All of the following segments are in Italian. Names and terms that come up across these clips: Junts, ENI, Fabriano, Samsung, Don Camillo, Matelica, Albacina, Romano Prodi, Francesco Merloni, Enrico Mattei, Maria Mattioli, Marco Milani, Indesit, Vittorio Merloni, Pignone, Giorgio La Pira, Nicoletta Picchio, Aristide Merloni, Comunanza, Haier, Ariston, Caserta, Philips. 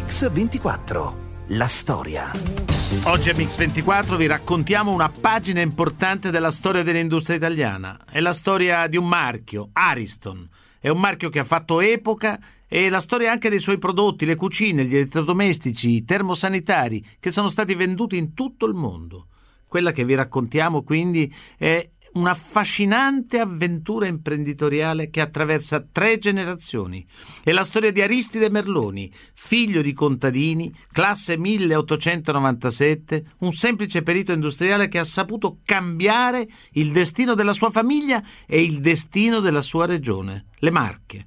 Mix 24, la storia. Oggi a Mix 24 vi raccontiamo una pagina importante della storia dell'industria italiana. È la storia di un marchio, Ariston. È un marchio che ha fatto epoca e la storia anche dei suoi prodotti, le cucine, gli elettrodomestici, i termosanitari, che sono stati venduti in tutto il mondo. Quella che vi raccontiamo quindi è un'affascinante avventura imprenditoriale che attraversa 3 generazioni. È la storia di Aristide Merloni, figlio di contadini, classe 1897, un semplice perito industriale che ha saputo cambiare il destino della sua famiglia e il destino della sua regione, le Marche.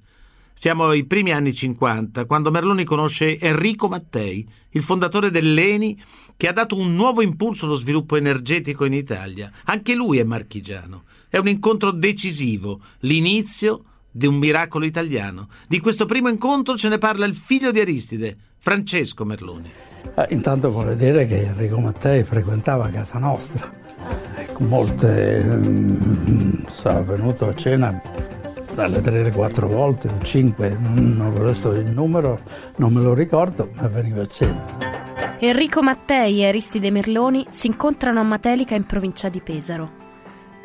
Siamo ai primi anni 50, quando Merloni conosce Enrico Mattei, il fondatore dell'ENI, che ha dato un nuovo impulso allo sviluppo energetico in Italia. Anche lui è marchigiano. È un incontro decisivo, l'inizio di un miracolo italiano. Di questo primo incontro ce ne parla il figlio di Aristide, Francesco Merloni. Intanto vuole dire che Enrico Mattei frequentava casa nostra. Sarà venuto a cena dalle 3-4 volte, 5, adesso il numero non me lo ricordo, ma veniva a cena. Enrico Mattei e Aristide Merloni si incontrano a Matelica in provincia di Pesaro.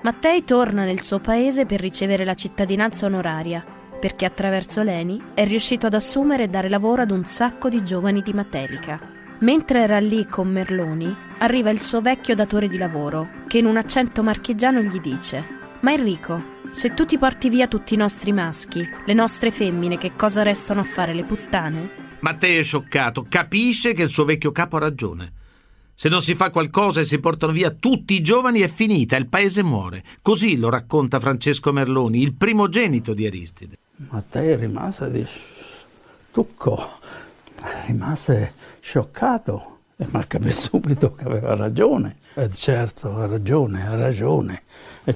Mattei torna nel suo paese per ricevere la cittadinanza onoraria, perché attraverso l'ENI è riuscito ad assumere e dare lavoro ad un sacco di giovani di Matelica. Mentre era lì con Merloni, arriva il suo vecchio datore di lavoro, che in un accento marchigiano gli dice: «Ma Enrico, se tu ti porti via tutti i nostri maschi, le nostre femmine, che cosa restano a fare le puttane?» Matteo è scioccato, capisce che il suo vecchio capo ha ragione. Se non si fa qualcosa e si portano via tutti i giovani è finita, il paese muore. Così lo racconta Francesco Merloni, il primogenito di Aristide. Matteo rimase scioccato. Ma capì subito che aveva ragione. Certo, ha ragione.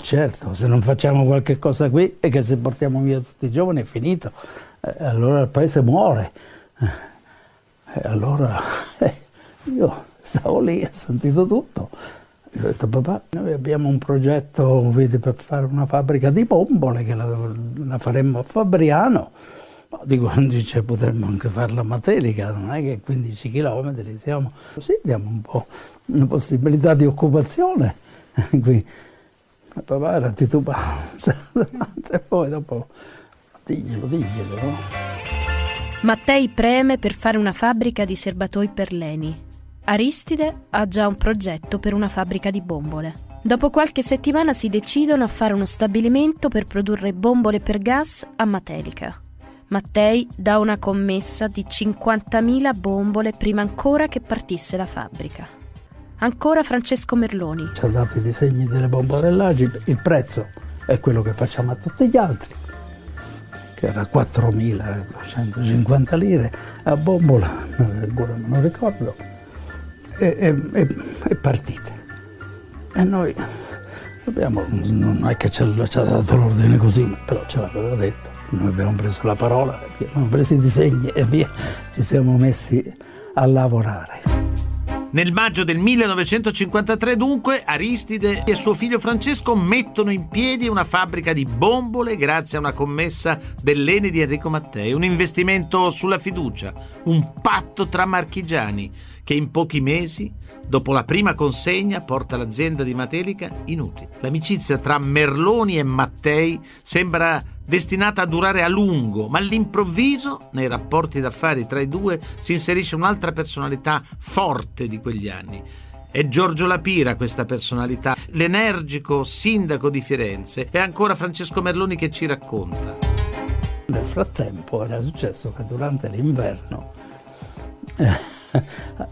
Certo, se non facciamo qualche cosa qui e che se portiamo via tutti i giovani è finito, allora il paese muore. E allora io stavo lì, ho sentito tutto. Io ho detto: papà, noi abbiamo un progetto, vedi, per fare una fabbrica di bombole, che la faremmo a Fabriano. Dice, potremmo anche farla a Matelica, non è che 15 chilometri siamo. Così diamo un po' una possibilità di occupazione. Qui il papà era titubante, e poi dopo diglielo. No? Mattei preme per fare una fabbrica di serbatoi per l'ENI. Aristide ha già un progetto per una fabbrica di bombole. Dopo qualche settimana si decidono a fare uno stabilimento per produrre bombole per gas a Matelica. Mattei dà una commessa di 50.000 bombole prima ancora che partisse la fabbrica. Ancora Francesco Merloni. Ci ha dato i disegni delle bombole dell'Agip, il prezzo è quello che facciamo a tutti gli altri, che era 4.250 lire a bombola, non ricordo, e partite. E noi abbiamo, non è che ci ha dato l'ordine così, però ce l'aveva detto. Noi abbiamo preso la parola, abbiamo preso i disegni e via, ci siamo messi a lavorare. Nel maggio del 1953, dunque, Aristide e suo figlio Francesco mettono in piedi una fabbrica di bombole grazie a una commessa dell'ENI di Enrico Mattei, un investimento sulla fiducia, un patto tra marchigiani che in pochi mesi, dopo la prima consegna, porta l'azienda di Matelica in utili. L'amicizia tra Merloni e Mattei sembra destinata a durare a lungo, ma all'improvviso nei rapporti d'affari tra i due si inserisce un'altra personalità forte di quegli anni. È Giorgio La Pira questa personalità, l'energico sindaco di Firenze. È ancora Francesco Merloni che ci racconta. Nel frattempo era successo che durante l'inverno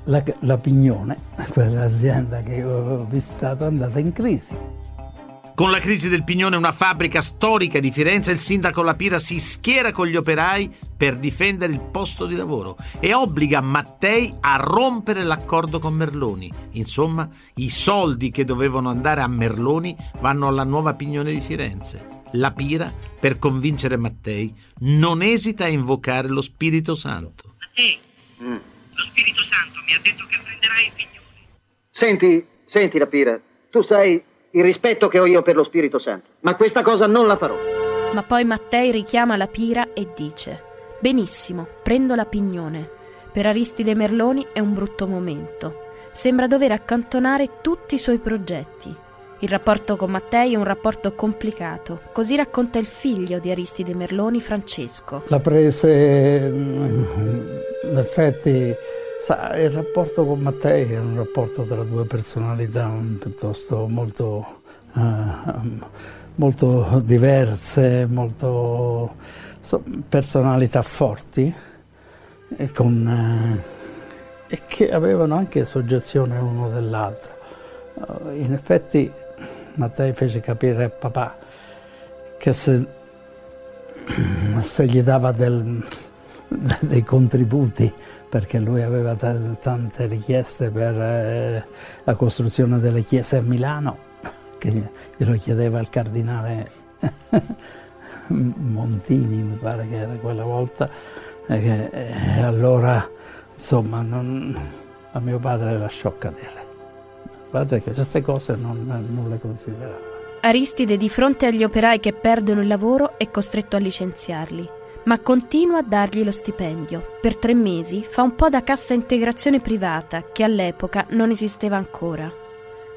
La Pignone, quell'azienda che ho visitato, è andata in crisi. Con la crisi del Pignone, una fabbrica storica di Firenze, il sindaco La Pira si schiera con gli operai per difendere il posto di lavoro e obbliga Mattei a rompere l'accordo con Merloni. Insomma, i soldi che dovevano andare a Merloni vanno alla nuova Pignone di Firenze. La Pira, per convincere Mattei, non esita a invocare lo Spirito Santo. Mattei, lo Spirito Santo mi ha detto che prenderai il Pignone. Senti La Pira, tu sai il rispetto che ho io per lo Spirito Santo, ma questa cosa non la farò. Ma poi Mattei richiama La Pira e dice: benissimo, prendo la Pignone, Per Aristide Merloni è un brutto momento. Sembra dover accantonare tutti i suoi progetti. Il rapporto con Mattei è un rapporto complicato, così racconta il figlio di Aristide Merloni, Francesco. La prese, in effetti, sa, il rapporto con Mattei è un rapporto tra due personalità piuttosto molto diverse, molto personalità forti e e che avevano anche soggezione uno dell'altro. In effetti Mattei fece capire a papà che se gli dava dei contributi, perché lui aveva tante richieste per la costruzione delle chiese a Milano, che glielo chiedeva il cardinale Montini, mi pare che era quella volta, e allora insomma a mio padre lasciò cadere. Guardate che queste cose non le considerava. Aristide, di fronte agli operai che perdono il lavoro, è costretto a licenziarli, ma continua a dargli lo stipendio. Per 3 mesi fa un po' da cassa integrazione privata, che all'epoca non esisteva ancora.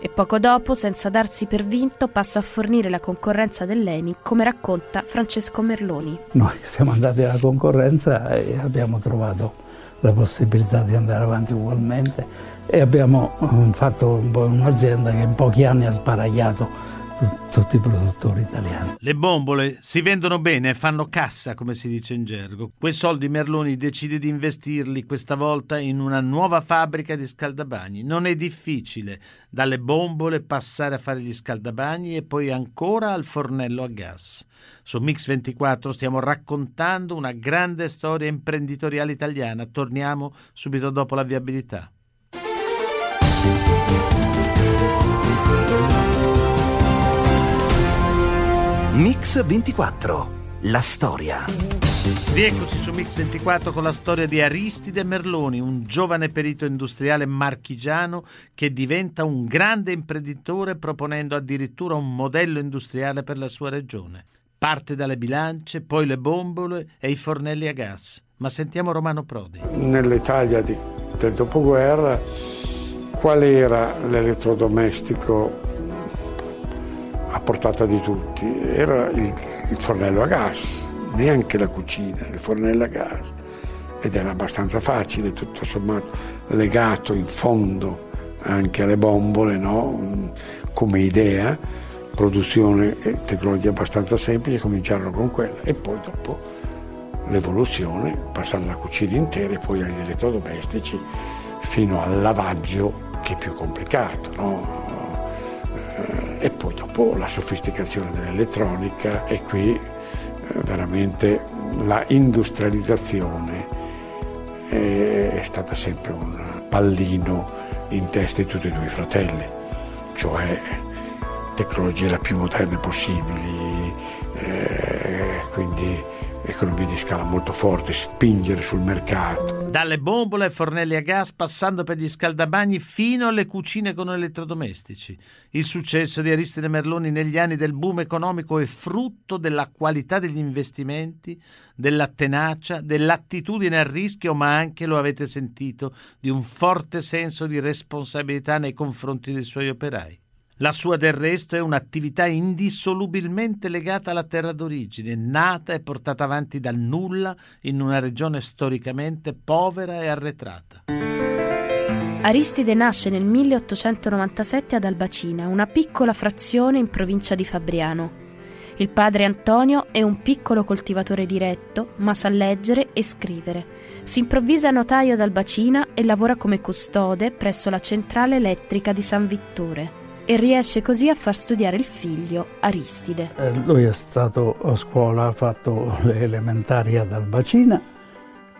E poco dopo, senza darsi per vinto, passa a fornire la concorrenza dell'ENI, come racconta Francesco Merloni. Noi siamo andati alla concorrenza e abbiamo trovato la possibilità di andare avanti ugualmente, e abbiamo fatto un'azienda che in pochi anni ha sbaragliato tutti i produttori italiani. Le bombole si vendono bene, fanno cassa, come si dice in gergo. Quei soldi Merloni decide di investirli questa volta in una nuova fabbrica di scaldabagni. Non è difficile dalle bombole passare a fare gli scaldabagni e poi ancora al fornello a gas. Su Mix 24 stiamo raccontando una grande storia imprenditoriale italiana. Torniamo subito dopo la viabilità. Mix 24, la storia. Rieccoci su Mix 24 con la storia di Aristide Merloni, un giovane perito industriale marchigiano che diventa un grande imprenditore, proponendo addirittura un modello industriale per la sua regione. Parte dalle bilance, poi le bombole e i fornelli a gas. Ma sentiamo Romano Prodi. Nell'Italia del dopoguerra, qual era l'elettrodomestico a portata di tutti? Era il fornello a gas, neanche la cucina, il fornello a gas, ed era abbastanza facile, tutto sommato, legato in fondo anche alle bombole, no? Come idea, produzione e tecnologia abbastanza semplice, cominciarono con quella e poi dopo l'evoluzione, passando alla cucina intera e poi agli elettrodomestici fino al lavaggio, che è più complicato, no? E poi dopo la sofisticazione dell'elettronica, e qui veramente la industrializzazione è stata sempre un pallino in testa di tutti e due i fratelli, cioè tecnologie la più moderne possibili, quindi economia di scala molto forte, spingere sul mercato. Dalle bombole ai fornelli a gas, passando per gli scaldabagni fino alle cucine con elettrodomestici. Il successo di Aristide Merloni negli anni del boom economico è frutto della qualità degli investimenti, della tenacia, dell'attitudine al rischio, ma anche, lo avete sentito, di un forte senso di responsabilità nei confronti dei suoi operai. La sua, del resto, è un'attività indissolubilmente legata alla terra d'origine, nata e portata avanti dal nulla in una regione storicamente povera e arretrata. Aristide nasce nel 1897 ad Albacina, una piccola frazione in provincia di Fabriano. Il padre Antonio è un piccolo coltivatore diretto, ma sa leggere e scrivere. Si improvvisa notaio ad Albacina e lavora come custode presso la centrale elettrica di San Vittore, e riesce così a far studiare il figlio Aristide. Lui è stato a scuola, ha fatto le elementari ad Albacina,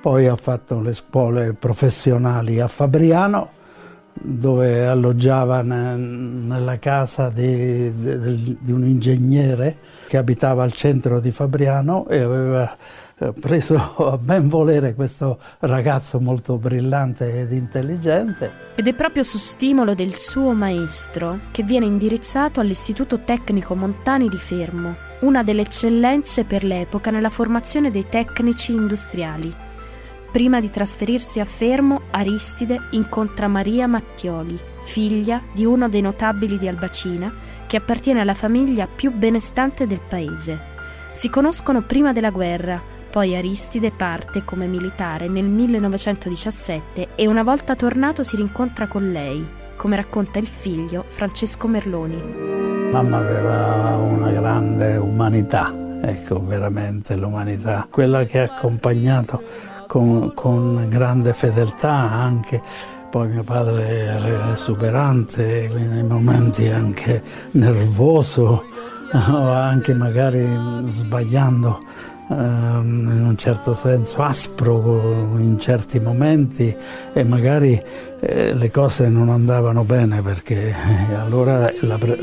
poi ha fatto le scuole professionali a Fabriano, dove alloggiava nella casa di un ingegnere che abitava al centro di Fabriano e aveva preso a ben volere questo ragazzo molto brillante ed intelligente. Ed è proprio su stimolo del suo maestro che viene indirizzato all'Istituto Tecnico Montani di Fermo, una delle eccellenze per l'epoca nella formazione dei tecnici industriali. Prima di trasferirsi a Fermo, Aristide incontra Maria Mattioli, figlia di uno dei notabili di Albacina, che appartiene alla famiglia più benestante del paese. Si conoscono prima della guerra, poi Aristide parte come militare nel 1917 e una volta tornato si rincontra con lei, come racconta il figlio Francesco Merloni. Mamma aveva una grande umanità, ecco, veramente l'umanità, quella che ha accompagnato con grande fedeltà anche. Poi mio padre era esuberante, nei momenti anche nervoso, anche magari sbagliando in un certo senso, aspro in certi momenti, e magari le cose non andavano bene perché allora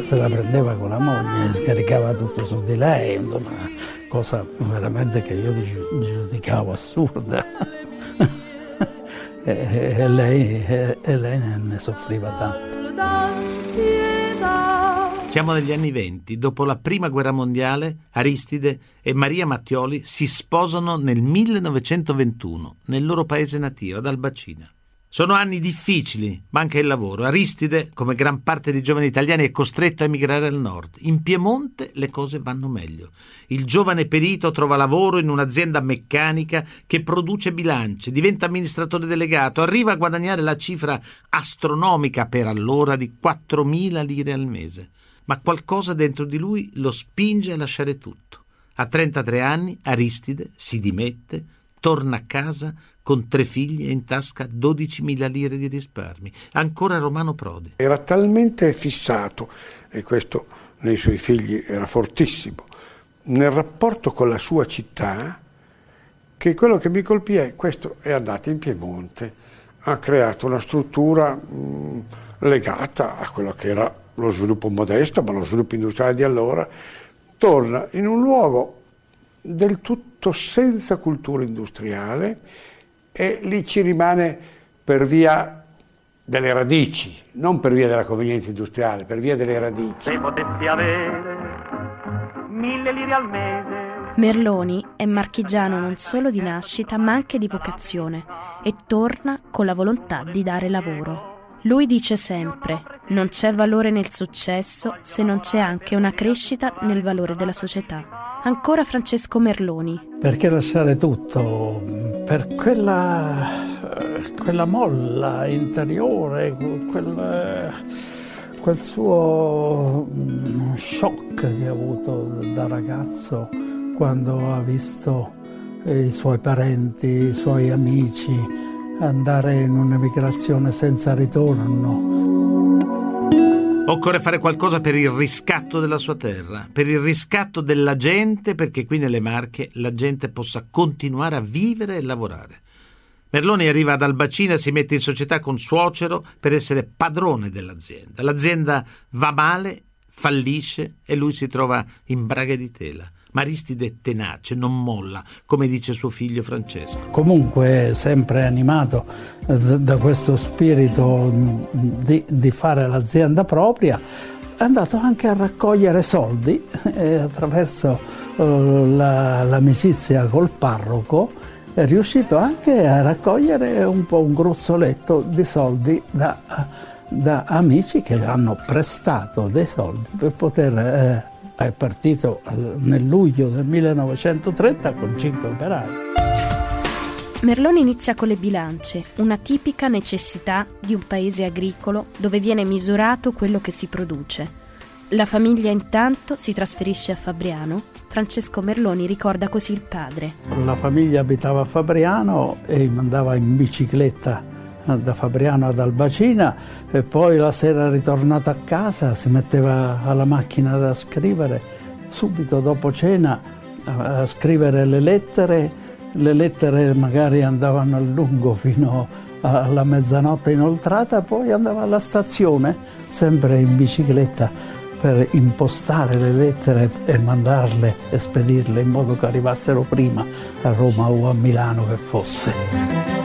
se la prendeva con la moglie, scaricava tutto su di lei, insomma, cosa veramente che io giudicavo assurda. E lei ne soffriva tanto. Siamo negli anni '20, dopo la prima guerra mondiale. Aristide e Maria Mattioli si sposano nel 1921 nel loro paese nativo, ad Albacina. Sono anni difficili, manca il lavoro. Aristide, come gran parte dei giovani italiani, è costretto a emigrare al nord. In Piemonte le cose vanno meglio. Il giovane perito trova lavoro in un'azienda meccanica che produce bilance, diventa amministratore delegato, arriva a guadagnare la cifra astronomica per allora di 4.000 lire al mese. Ma qualcosa dentro di lui lo spinge a lasciare tutto. A 33 anni Aristide si dimette, torna a casa con 3 figli e in tasca 12.000 lire di risparmi. Ancora Romano Prodi. Era talmente fissato, e questo nei suoi figli era fortissimo, nel rapporto con la sua città, che quello che mi colpì è questo: è andato in Piemonte, ha creato una struttura legata a quello che era lo sviluppo modesto, ma lo sviluppo industriale di allora, torna in un luogo del tutto senza cultura industriale e lì ci rimane per via delle radici, non per via della convenienza industriale, per via delle radici. Se potessi avere 1.000 lire al mese. Merloni è marchigiano non solo di nascita ma anche di vocazione e torna con la volontà di dare lavoro. Lui dice sempre: non c'è valore nel successo se non c'è anche una crescita nel valore della società. Ancora Francesco Merloni. Perché lasciare tutto? Per quella molla interiore, quel suo shock che ha avuto da ragazzo quando ha visto i suoi parenti, i suoi amici andare in un'emigrazione senza ritorno. Occorre fare qualcosa per il riscatto della sua terra, per il riscatto della gente, perché qui nelle Marche la gente possa continuare a vivere e lavorare. Merloni arriva ad Albacina, si mette in società con suocero per essere padrone dell'azienda. L'azienda va male, fallisce e lui si trova in braghe di tela. Ma Aristide è tenace, non molla, come dice suo figlio Francesco. Comunque è sempre animato da questo spirito di fare l'azienda propria. È andato anche a raccogliere soldi attraverso l'amicizia col parroco. È riuscito anche a raccogliere un po' un gruzzoletto di soldi da amici che hanno prestato dei soldi per poter... È partito nel luglio del 1930 con 5 operai. Merloni inizia con le bilance, una tipica necessità di un paese agricolo dove viene misurato quello che si produce. La famiglia intanto si trasferisce a Fabriano. Francesco Merloni ricorda così il padre. La famiglia abitava a Fabriano e andava in bicicletta da Fabriano ad Albacina e poi la sera ritornato a casa si metteva alla macchina da scrivere, subito dopo cena a scrivere le lettere magari andavano a lungo fino alla mezzanotte inoltrata, poi andava alla stazione sempre in bicicletta per impostare le lettere e mandarle e spedirle in modo che arrivassero prima a Roma o a Milano che fosse.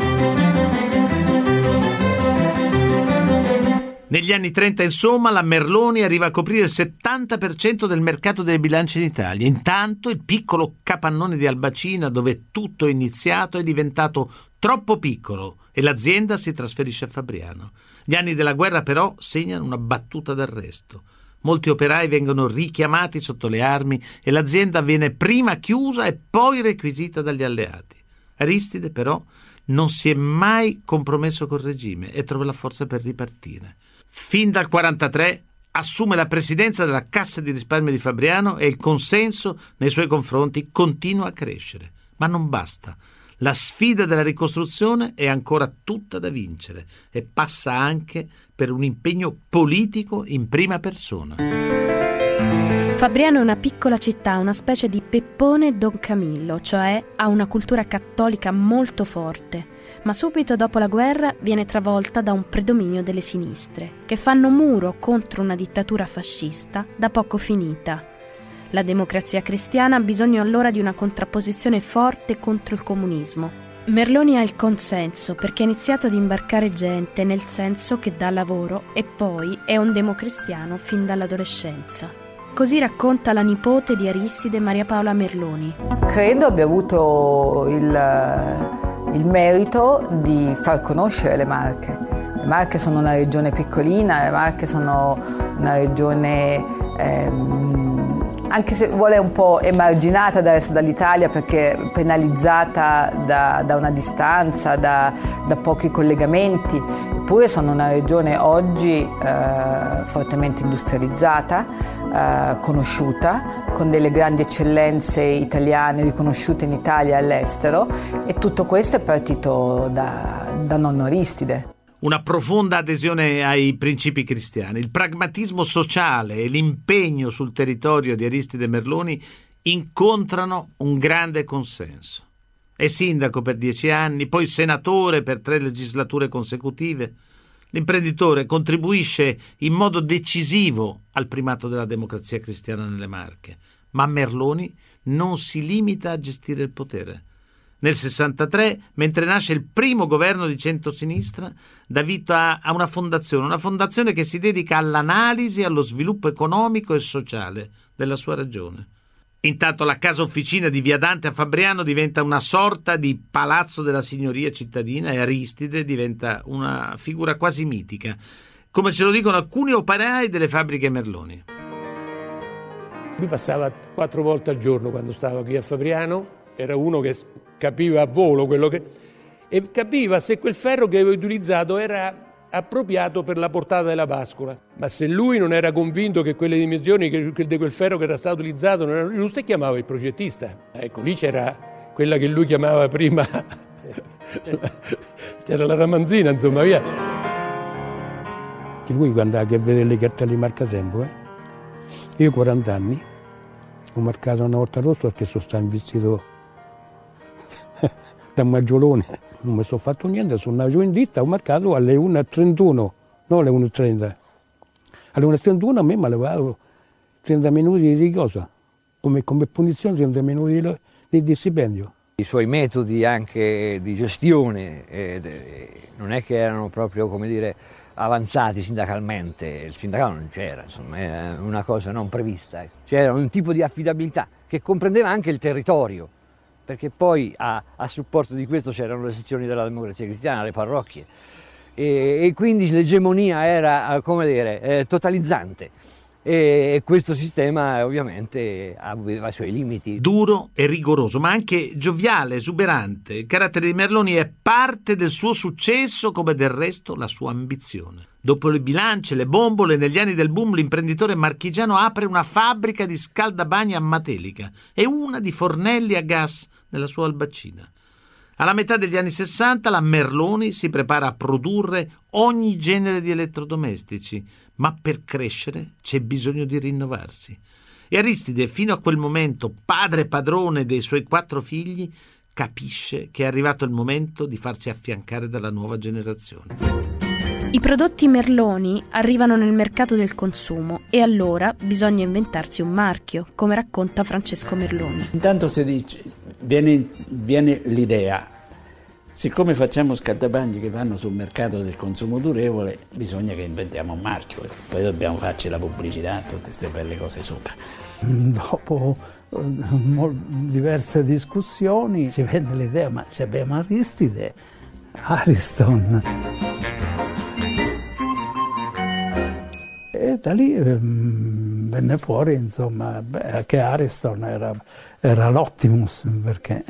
Negli anni 30, insomma, la Merloni arriva a coprire il 70% del mercato delle bilance in Italia. Intanto il piccolo capannone di Albacina, dove tutto è iniziato, è diventato troppo piccolo e l'azienda si trasferisce a Fabriano. Gli anni della guerra però segnano una battuta d'arresto. Molti operai vengono richiamati sotto le armi e l'azienda viene prima chiusa e poi requisita dagli alleati. Aristide però non si è mai compromesso col regime e trova la forza per ripartire. Fin dal 1943 assume la presidenza della Cassa di risparmio di Fabriano e il consenso nei suoi confronti continua a crescere. Ma non basta. La sfida della ricostruzione è ancora tutta da vincere e passa anche per un impegno politico in prima persona. Fabriano è una piccola città, una specie di Peppone Don Camillo, cioè ha una cultura cattolica molto forte, ma subito dopo la guerra viene travolta da un predominio delle sinistre, che fanno muro contro una dittatura fascista da poco finita. La democrazia cristiana ha bisogno allora di una contrapposizione forte contro il comunismo. Merloni ha il consenso perché ha iniziato ad imbarcare gente, nel senso che dà lavoro e poi è un democristiano fin dall'adolescenza. Così racconta la nipote di Aristide, Maria Paola Merloni. Credo abbia avuto il merito di far conoscere le Marche. Le Marche sono una regione piccolina, le Marche sono una regione... anche se vuole un po' emarginata dal resto dall'Italia perché penalizzata da una distanza, da pochi collegamenti, eppure sono una regione oggi fortemente industrializzata, conosciuta, con delle grandi eccellenze italiane riconosciute in Italia e all'estero, e tutto questo è partito da nonno Aristide. Una profonda adesione ai principi cristiani, il pragmatismo sociale e l'impegno sul territorio di Aristide Merloni incontrano un grande consenso. È sindaco per 10 anni, poi senatore per 3 legislature consecutive. L'imprenditore contribuisce in modo decisivo al primato della democrazia cristiana nelle Marche, ma Merloni non si limita a gestire il potere. Nel 1963, mentre nasce il primo governo di centrosinistra, dà vita a una fondazione che si dedica all'analisi e allo sviluppo economico e sociale della sua regione. Intanto la casa officina di Via Dante a Fabriano diventa una sorta di palazzo della signoria cittadina e Aristide diventa una figura quasi mitica, come ce lo dicono alcuni operai delle fabbriche Merloni. Lui passava 4 volte al giorno quando stava qui a Fabriano. Era uno che capiva a volo quello che... e capiva se quel ferro che aveva utilizzato era appropriato per la portata della pascola. Ma se lui non era convinto che quelle dimensioni di quel ferro che era stato utilizzato non erano giuste, chiamava il progettista. Ecco, lì c'era quella che lui chiamava prima... c'era la ramanzina, insomma, via. Lui andava a vedere le cartelle di marcatempo, Io 40 anni, ho marcato una volta rosso perché sono stato investito... da maggiolone, non mi sono fatto niente, sono andato in ditta, ho marcato alle 1.31, non alle 1.30. Alle 1.31 a me mi levavo 30 minuti di cosa? Come punizione 30 minuti di stipendio. I suoi metodi anche di gestione non è che erano proprio, come dire, avanzati sindacalmente, il sindacato non c'era, insomma, era una cosa non prevista. C'era un tipo di affidabilità che comprendeva anche il territorio. Perché poi a supporto di questo c'erano le sezioni della democrazia cristiana, le parrocchie, e quindi l'egemonia era, come dire, totalizzante, e questo sistema ovviamente aveva i suoi limiti. Duro e rigoroso, ma anche gioviale, esuberante, il carattere di Merloni è parte del suo successo come del resto la sua ambizione. Dopo le bilance, le bombole, negli anni del boom l'imprenditore marchigiano apre una fabbrica di scaldabagni a Matelica e una di fornelli a gas nella sua Albacina. Alla metà degli anni 60 la Merloni si prepara a produrre ogni genere di elettrodomestici, ma per crescere c'è bisogno di rinnovarsi. E Aristide, fino a quel momento padre e padrone dei suoi 4 figli, capisce che è arrivato il momento di farsi affiancare dalla nuova generazione. I prodotti Merloni arrivano nel mercato del consumo e allora bisogna inventarsi un marchio, come racconta Francesco Merloni. Intanto si dice, viene l'idea, siccome facciamo scaldabagni che vanno sul mercato del consumo durevole, bisogna che inventiamo un marchio, poi dobbiamo farci la pubblicità, tutte queste belle cose sopra. Dopo diverse discussioni ci venne l'idea, ma abbiamo Aristide, Ariston. E da lì venne fuori, insomma, che Ariston era l'optimus, perché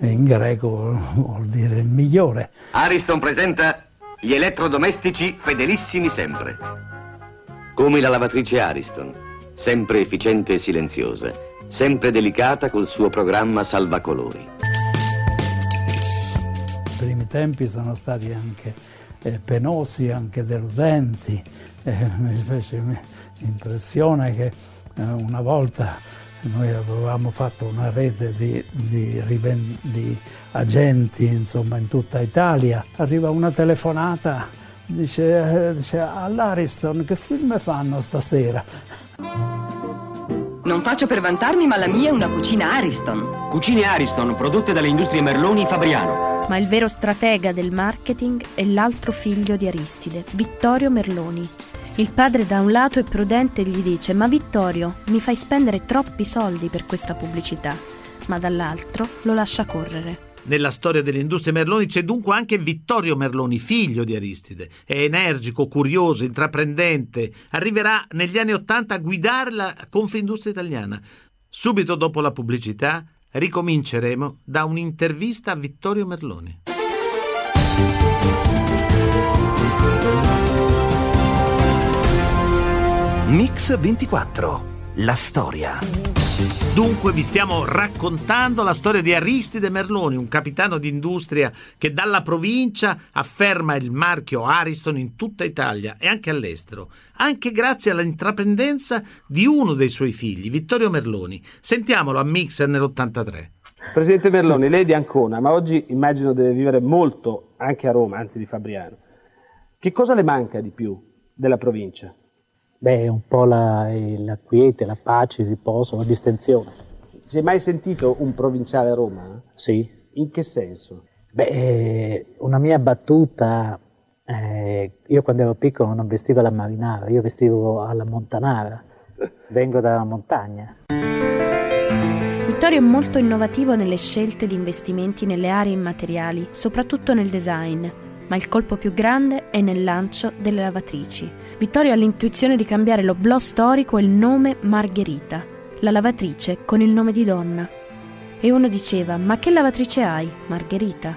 in greco vuol dire il migliore. Ariston presenta gli elettrodomestici fedelissimi sempre. Come la lavatrice Ariston, sempre efficiente e silenziosa, sempre delicata col suo programma salvacolori. I primi tempi sono stati anche penosi, anche deludenti. Mi fece impressione che una volta noi avevamo fatto una rete di agenti, insomma, in tutta Italia. Arriva una telefonata, dice all'Ariston: che film fanno stasera? Non faccio per vantarmi, ma la mia è una cucina Ariston. Cucine Ariston, prodotte dalle industrie Merloni e Fabriano. Ma il vero stratega del marketing è l'altro figlio di Aristide, Vittorio Merloni. Il padre da un lato è prudente e gli dice: ma Vittorio, mi fai spendere troppi soldi per questa pubblicità. Ma dall'altro lo lascia correre. Nella storia delle industrie Merloni c'è dunque anche Vittorio Merloni, figlio di Aristide. È energico, curioso, intraprendente. Arriverà negli anni '80 a guidare la Confindustria italiana. Subito dopo la pubblicità ricominceremo da un'intervista a Vittorio Merloni. Mix 24, la storia. Dunque vi stiamo raccontando la storia di Aristide Merloni, un capitano d'industria che dalla provincia afferma il marchio Ariston in tutta Italia e anche all'estero, anche grazie all'intraprendenza di uno dei suoi figli, Vittorio Merloni. Sentiamolo a Mixer nell'83. Presidente Merloni, lei è di Ancona, ma oggi immagino deve vivere molto anche a Roma, anzi di Fabriano. Che cosa le manca di più della provincia? Beh, un po' la quiete, la pace, il riposo, la distensione. Si è mai sentito un provinciale a Roma? Sì. In che senso? Beh, una mia battuta, io quando ero piccolo non vestivo alla marinara, io vestivo alla montanara, vengo dalla montagna. Vittorio è molto innovativo nelle scelte di investimenti nelle aree immateriali, soprattutto nel design. Ma il colpo più grande è nel lancio delle lavatrici. Vittorio ha l'intuizione di cambiare l'oblò storico e il nome Margherita, la lavatrice con il nome di donna. E uno diceva: ma che lavatrice hai, Margherita?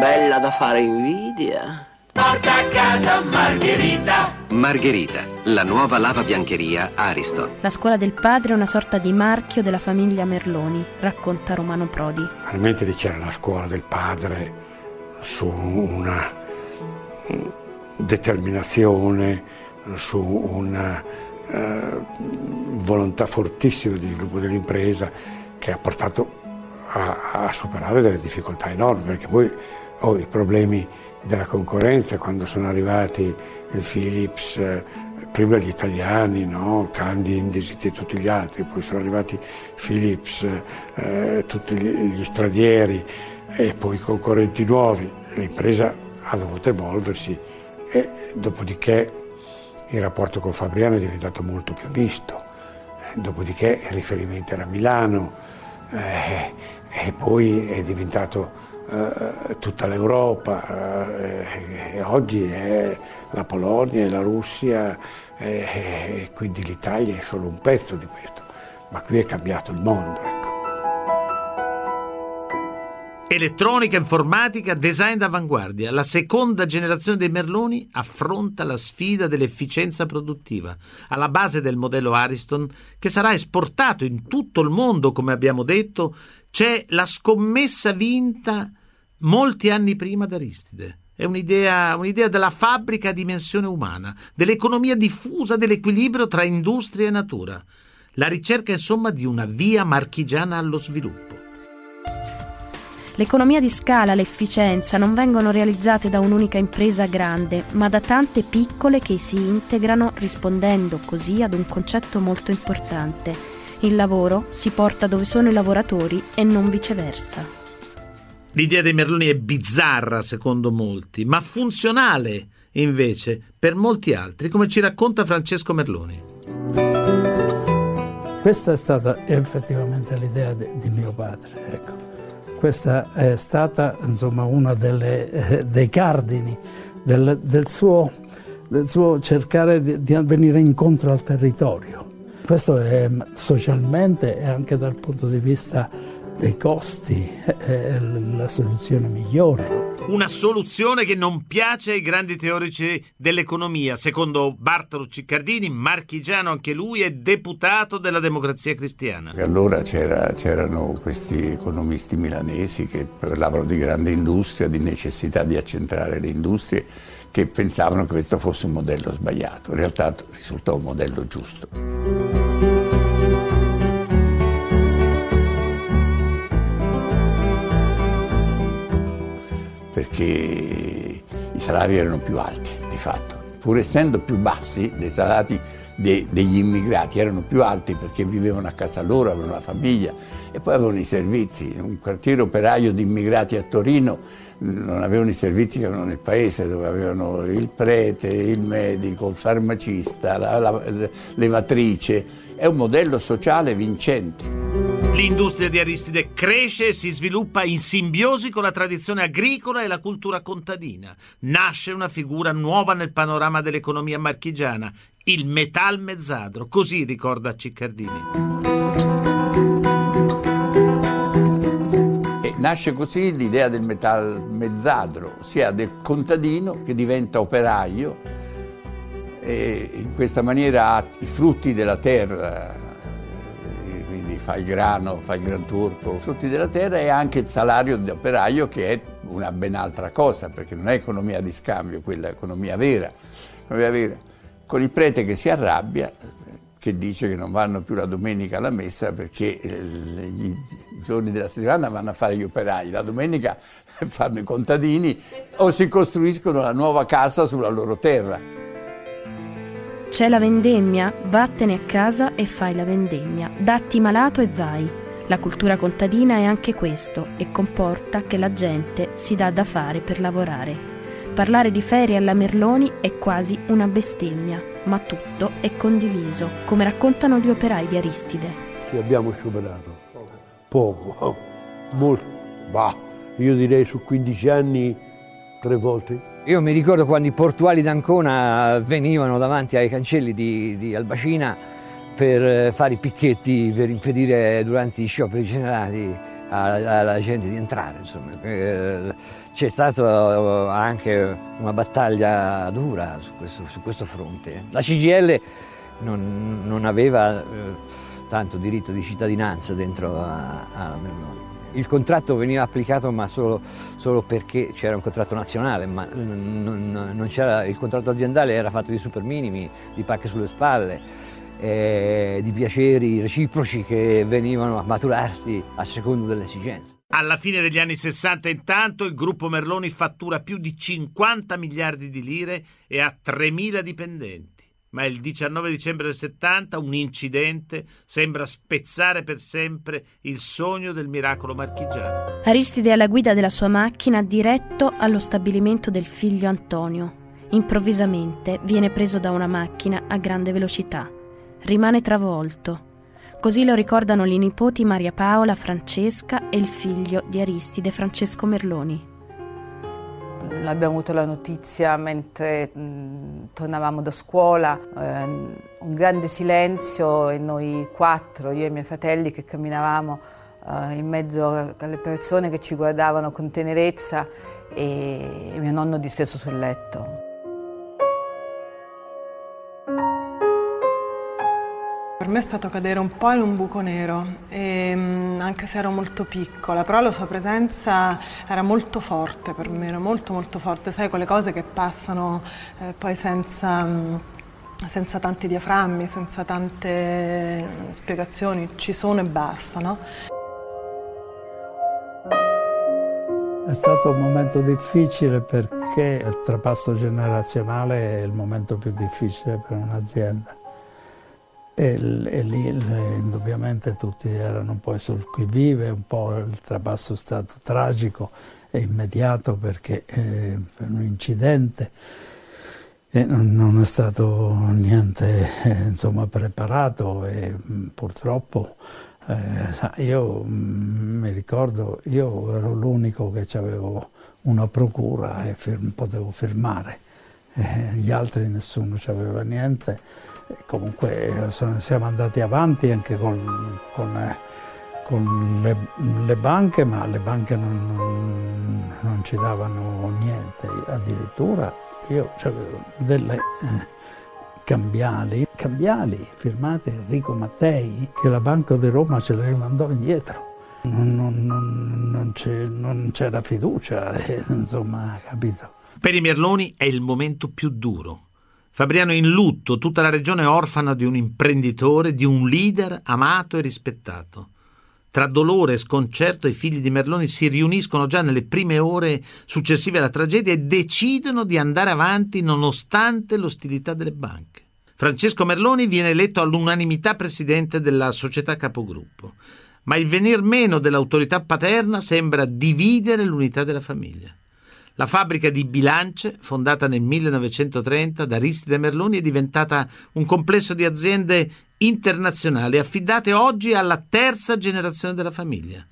Bella da fare invidia. Porta a casa Margherita! Margherita, la nuova lavabiancheria Ariston. La scuola del padre è una sorta di marchio della famiglia Merloni, racconta Romano Prodi. Almente lì c'era la scuola del padre su una determinazione, su una volontà fortissima di sviluppo dell'impresa che ha portato a superare delle difficoltà enormi, perché poi i problemi della concorrenza, quando sono arrivati Philips, prima gli italiani, no? Candy, Indesit e tutti gli altri, poi sono arrivati Philips, tutti gli stranieri e poi concorrenti nuovi, l'impresa ha dovuto evolversi e dopodiché il rapporto con Fabriano è diventato molto più misto, dopodiché il riferimento era Milano e poi è diventato tutta l'Europa, e oggi è la Polonia e la Russia, e quindi l'Italia è solo un pezzo di questo, ma qui è cambiato il mondo, ecco. Elettronica, informatica, design d'avanguardia. La seconda generazione dei Merloni affronta la sfida dell'efficienza produttiva, alla base del modello Ariston, che sarà esportato in tutto il mondo, come abbiamo detto. C'è la scommessa vinta molti anni prima da Aristide. È un'idea della fabbrica a dimensione umana, dell'economia diffusa, dell'equilibrio tra industria e natura. La ricerca, insomma, di una via marchigiana allo sviluppo. L'economia di scala, l'efficienza non vengono realizzate da un'unica impresa grande, ma da tante piccole che si integrano rispondendo così ad un concetto molto importante. Il lavoro si porta dove sono i lavoratori e non viceversa. L'idea dei Merloni è bizzarra secondo molti, ma funzionale invece per molti altri, come ci racconta Francesco Merloni. Questa è stata effettivamente l'idea di mio padre, ecco. Questa è stata, insomma, una delle, dei cardini del suo cercare di venire incontro al territorio. Questo è socialmente e anche dal punto di vista dei costi è la soluzione migliore. Una soluzione che non piace ai grandi teorici dell'economia. Secondo Bartolo Ciccardini, marchigiano anche lui, è deputato della Democrazia Cristiana. Allora c'erano questi economisti milanesi che parlavano di grande industria, di necessità di accentrare le industrie, che pensavano che questo fosse un modello sbagliato. In realtà risultò un modello giusto. Perché i salari erano più alti, di fatto. Pur essendo più bassi, dei salari degli immigrati erano più alti perché vivevano a casa loro, avevano la famiglia e poi avevano i servizi. Un quartiere operaio di immigrati a Torino non avevano i servizi che avevano nel paese, dove avevano il prete, il medico, il farmacista, la levatrice. È un modello sociale vincente. L'industria di Aristide cresce e si sviluppa in simbiosi con la tradizione agricola e la cultura contadina. Nasce una figura nuova nel panorama dell'economia marchigiana, il metalmezzadro, così ricorda Ciccardini. E nasce così l'idea del metalmezzadro, sia del contadino che diventa operaio e in questa maniera ha i frutti della terra. Fa il grano, fa il gran turco, frutti della terra e anche il salario di operaio, che è una ben altra cosa, perché non è economia di scambio, quella è economia vera, con il prete che si arrabbia, che dice che non vanno più la domenica alla messa perché i giorni della settimana vanno a fare gli operai, la domenica fanno i contadini o si costruiscono la nuova casa sulla loro terra. C'è la vendemmia, vattene a casa e fai la vendemmia, datti malato e vai. La cultura contadina è anche questo e comporta che la gente si dà da fare per lavorare. Parlare di ferie alla Merloni è quasi una bestemmia, ma tutto è condiviso, come raccontano gli operai di Aristide. Sì, abbiamo scioperato, poco, molto, bah, io direi su 15 anni 3 volte. Io mi ricordo quando i portuali d'Ancona venivano davanti ai cancelli di Albacina per fare i picchetti, per impedire durante gli scioperi generali alla gente di entrare. Insomma. C'è stata anche una battaglia dura su questo fronte. La CGIL non aveva tanto diritto di cittadinanza dentro alla Merloni. Il contratto veniva applicato ma solo perché c'era un contratto nazionale, ma non c'era, il contratto aziendale era fatto di super minimi, di pacche sulle spalle, di piaceri reciproci che venivano a maturarsi a seconda delle esigenze. Alla fine degli anni 60 intanto il gruppo Merloni fattura più di 50 miliardi di lire e ha 3.000 dipendenti. Ma il 19 dicembre del 70 un incidente sembra spezzare per sempre il sogno del miracolo marchigiano. Aristide alla guida della sua macchina diretto allo stabilimento del figlio Antonio. Improvvisamente viene preso da una macchina a grande velocità. Rimane travolto. Così lo ricordano i nipoti Maria Paola, Francesca e il figlio di Aristide, Francesco Merloni. Abbiamo avuto la notizia mentre tornavamo da scuola, un grande silenzio e noi 4, io e i miei fratelli, che camminavamo in mezzo alle persone che ci guardavano con tenerezza e mio nonno disteso sul letto. Per me è stato cadere un po' in un buco nero, e, anche se ero molto piccola, però la sua presenza era molto forte per me, era molto molto forte, sai, quelle cose che passano poi senza tanti diaframmi, senza tante spiegazioni, ci sono e basta, no? È stato un momento difficile perché il trapasso generazionale è il momento più difficile per un'azienda. E lì indubbiamente tutti erano un po' sul chi vive, un po' il trapasso è stato tragico e immediato perché per un incidente non è stato niente preparato e purtroppo Io mi ricordo, io ero l'unico che avevo una procura e potevo firmare, gli altri nessuno c'aveva niente. E comunque siamo andati avanti anche con le banche, ma le banche non ci davano niente. Addirittura io avevo delle cambiali firmate Enrico Mattei, che la Banca di Roma ce le rimandò indietro. Non c'era fiducia, insomma, capito. Per i Merloni è il momento più duro. Fabriano è in lutto, tutta la regione è orfana di un imprenditore, di un leader amato e rispettato. Tra dolore e sconcerto i figli di Merloni si riuniscono già nelle prime ore successive alla tragedia e decidono di andare avanti nonostante l'ostilità delle banche. Francesco Merloni viene eletto all'unanimità presidente della società capogruppo, ma il venir meno dell'autorità paterna sembra dividere l'unità della famiglia. La fabbrica di bilance, fondata nel 1930 da Aristide Merloni, è diventata un complesso di aziende internazionali affidate oggi alla terza generazione della famiglia.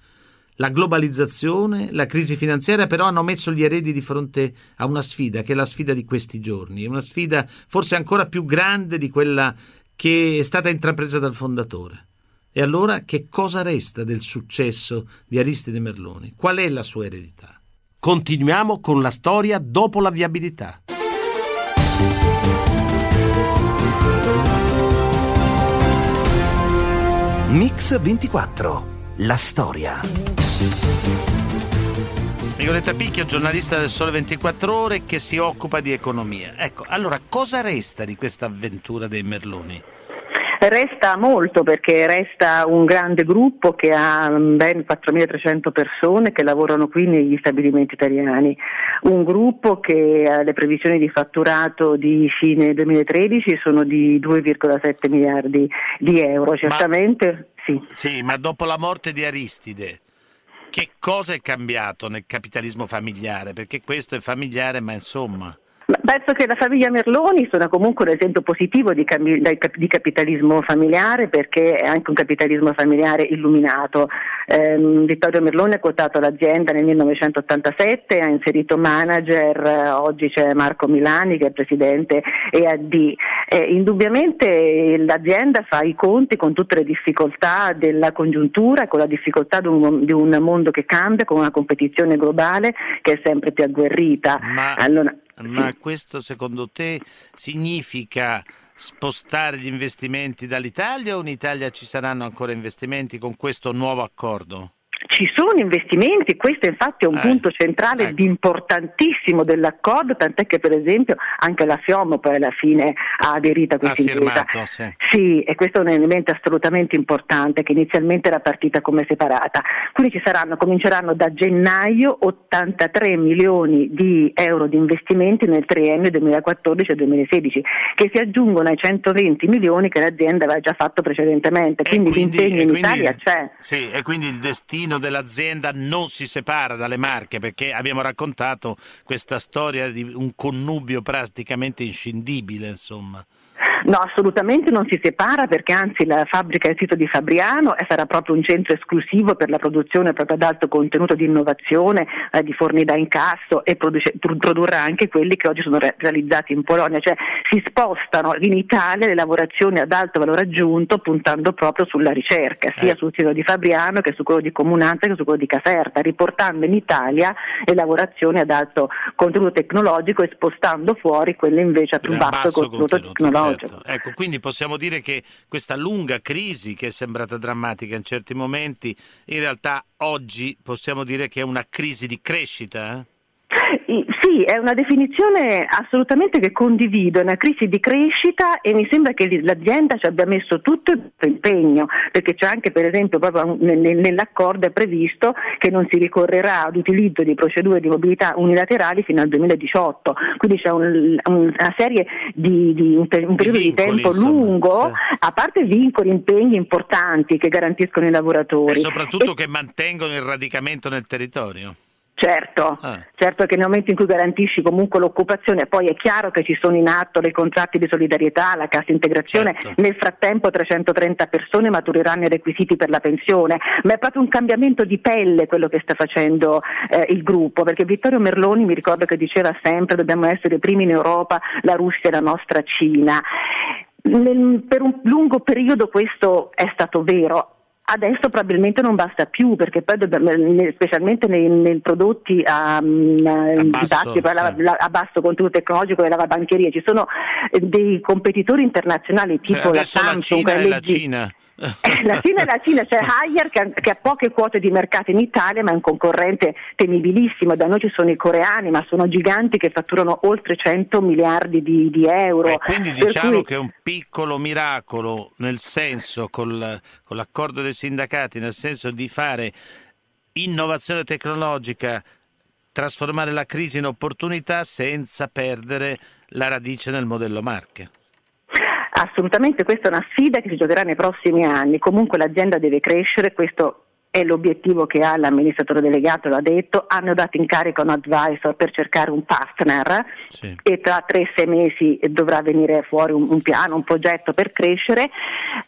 La globalizzazione, la crisi finanziaria però hanno messo gli eredi di fronte a una sfida, che è la sfida di questi giorni, una sfida forse ancora più grande di quella che è stata intrapresa dal fondatore. E allora che cosa resta del successo di Aristide Merloni? Qual è la sua eredità? Continuiamo con la storia dopo la viabilità. Mix 24, la storia. Nicoletta Picchio, giornalista del Sole 24 Ore che si occupa di economia. Ecco, allora cosa resta di questa avventura dei Merloni? Resta molto, perché resta un grande gruppo che ha ben 4.300 persone che lavorano qui negli stabilimenti italiani, un gruppo che le previsioni di fatturato di fine 2013 sono di 2,7 miliardi di euro, certamente. Sì, ma dopo la morte di Aristide, che cosa è cambiato nel capitalismo familiare? Perché questo è familiare, ma insomma... Penso che la famiglia Merloni sia comunque un esempio positivo di capitalismo familiare, perché è anche un capitalismo familiare illuminato. Vittorio Merloni ha quotato l'azienda nel 1987, ha inserito manager, oggi c'è Marco Milani che è presidente e AD. Indubbiamente l'azienda fa i conti con tutte le difficoltà della congiuntura, con la difficoltà di un mondo che cambia, con una competizione globale che è sempre più agguerrita. Ma questo secondo te significa spostare gli investimenti dall'Italia, o in Italia ci saranno ancora investimenti con questo nuovo accordo? Ci sono investimenti, questo infatti è un punto centrale, ecco, importantissimo dell'accordo, tant'è che per esempio anche la FIOM poi alla fine ha aderito a questa intesa. Sì, e questo è un elemento assolutamente importante, che inizialmente era partita come separata. Quindi cominceranno da gennaio 83 milioni di euro di investimenti nel triennio 2014-2016, che si aggiungono ai 120 milioni che l'azienda aveva già fatto precedentemente, quindi l'impegno in Italia c'è. Sì, e quindi il destino dell'azienda non si separa dalle Marche, perché abbiamo raccontato questa storia di un connubio praticamente inscindibile, insomma. No, assolutamente non si separa, perché anzi la fabbrica, il sito di Fabriano, sarà proprio un centro esclusivo per la produzione proprio ad alto contenuto di innovazione, di forni da incasso, e produrrà anche quelli che oggi sono realizzati in Polonia. Cioè si spostano in Italia le lavorazioni ad alto valore aggiunto, puntando proprio sulla ricerca, sia sul sito di Fabriano che su quello di Comunanza che su quello di Caserta, riportando in Italia le lavorazioni ad alto contenuto tecnologico e spostando fuori quelle invece a più basso contenuto tecnologico. Ecco, quindi possiamo dire che questa lunga crisi, che è sembrata drammatica in certi momenti, in realtà oggi possiamo dire che è una crisi di crescita? Sì, è una definizione assolutamente che condivido, è una crisi di crescita, e mi sembra che l'azienda ci abbia messo tutto il suo impegno, perché c'è anche per esempio proprio nell'accordo è previsto che non si ricorrerà ad utilizzo di procedure di mobilità unilaterali fino al 2018, quindi c'è una serie di un periodo di tempo lungo, a parte vincoli, impegni importanti che garantiscono i lavoratori. E soprattutto che mantengono il radicamento nel territorio. Certo, certo che nel momento in cui garantisci comunque l'occupazione, poi è chiaro che ci sono in atto dei contratti di solidarietà, la cassa integrazione, certo. Nel frattempo 330 persone matureranno i requisiti per la pensione, ma è proprio un cambiamento di pelle quello che sta facendo il gruppo, perché Vittorio Merloni mi ricordo che diceva sempre dobbiamo essere i primi in Europa, la Russia è la nostra Cina. Per un lungo periodo questo è stato vero. Adesso probabilmente non basta più, perché poi dobbiamo, specialmente nei prodotti a basso contenuto tecnologico e lavabancherie, ci sono dei competitori internazionali tipo la Samsung, la Cina, c'è Haier che ha poche quote di mercato in Italia ma è un concorrente temibilissimo. Da noi ci sono i coreani, ma sono giganti che fatturano oltre 100 miliardi di euro. Quindi diciamo che è un piccolo miracolo, nel senso con l'accordo dei sindacati, nel senso di fare innovazione tecnologica, trasformare la crisi in opportunità senza perdere la radice nel modello Marche. Assolutamente, questa è una sfida che si giocherà nei prossimi anni. Comunque l'azienda deve crescere, questo è l'obiettivo che ha l'amministratore delegato, l'ha detto. Hanno dato in carico un advisor per cercare un partner, sì. E tra 3-6 mesi dovrà venire fuori un piano, un progetto per crescere,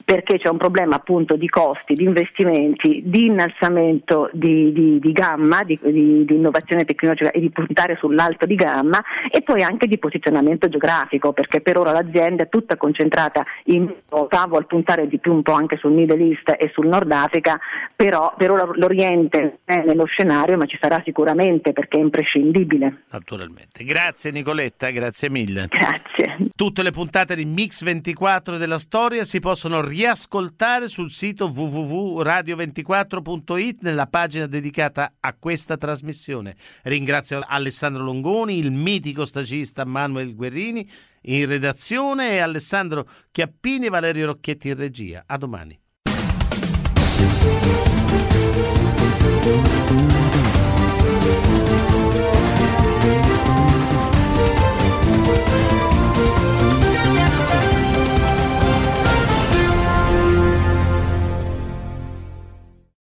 perché c'è un problema appunto di costi, di investimenti, di innalzamento di gamma, di innovazione tecnologica e di puntare sull'alto di gamma, e poi anche di posizionamento geografico, perché per ora l'azienda è tutta concentrata in Europa, vuol puntare di più un po' anche sul Middle East e sul Nord Africa, però per ora l'Oriente è nello scenario, ma ci sarà sicuramente perché è imprescindibile. Naturalmente. Grazie Nicoletta, grazie mille. Grazie. Tutte le puntate di Mix 24 della storia si possono riascoltare sul sito www.radio24.it nella pagina dedicata a questa trasmissione. Ringrazio Alessandro Longoni, il mitico stagista Manuel Guerrini in redazione e Alessandro Chiappini e Valerio Rocchetti in regia. A domani. Thank you.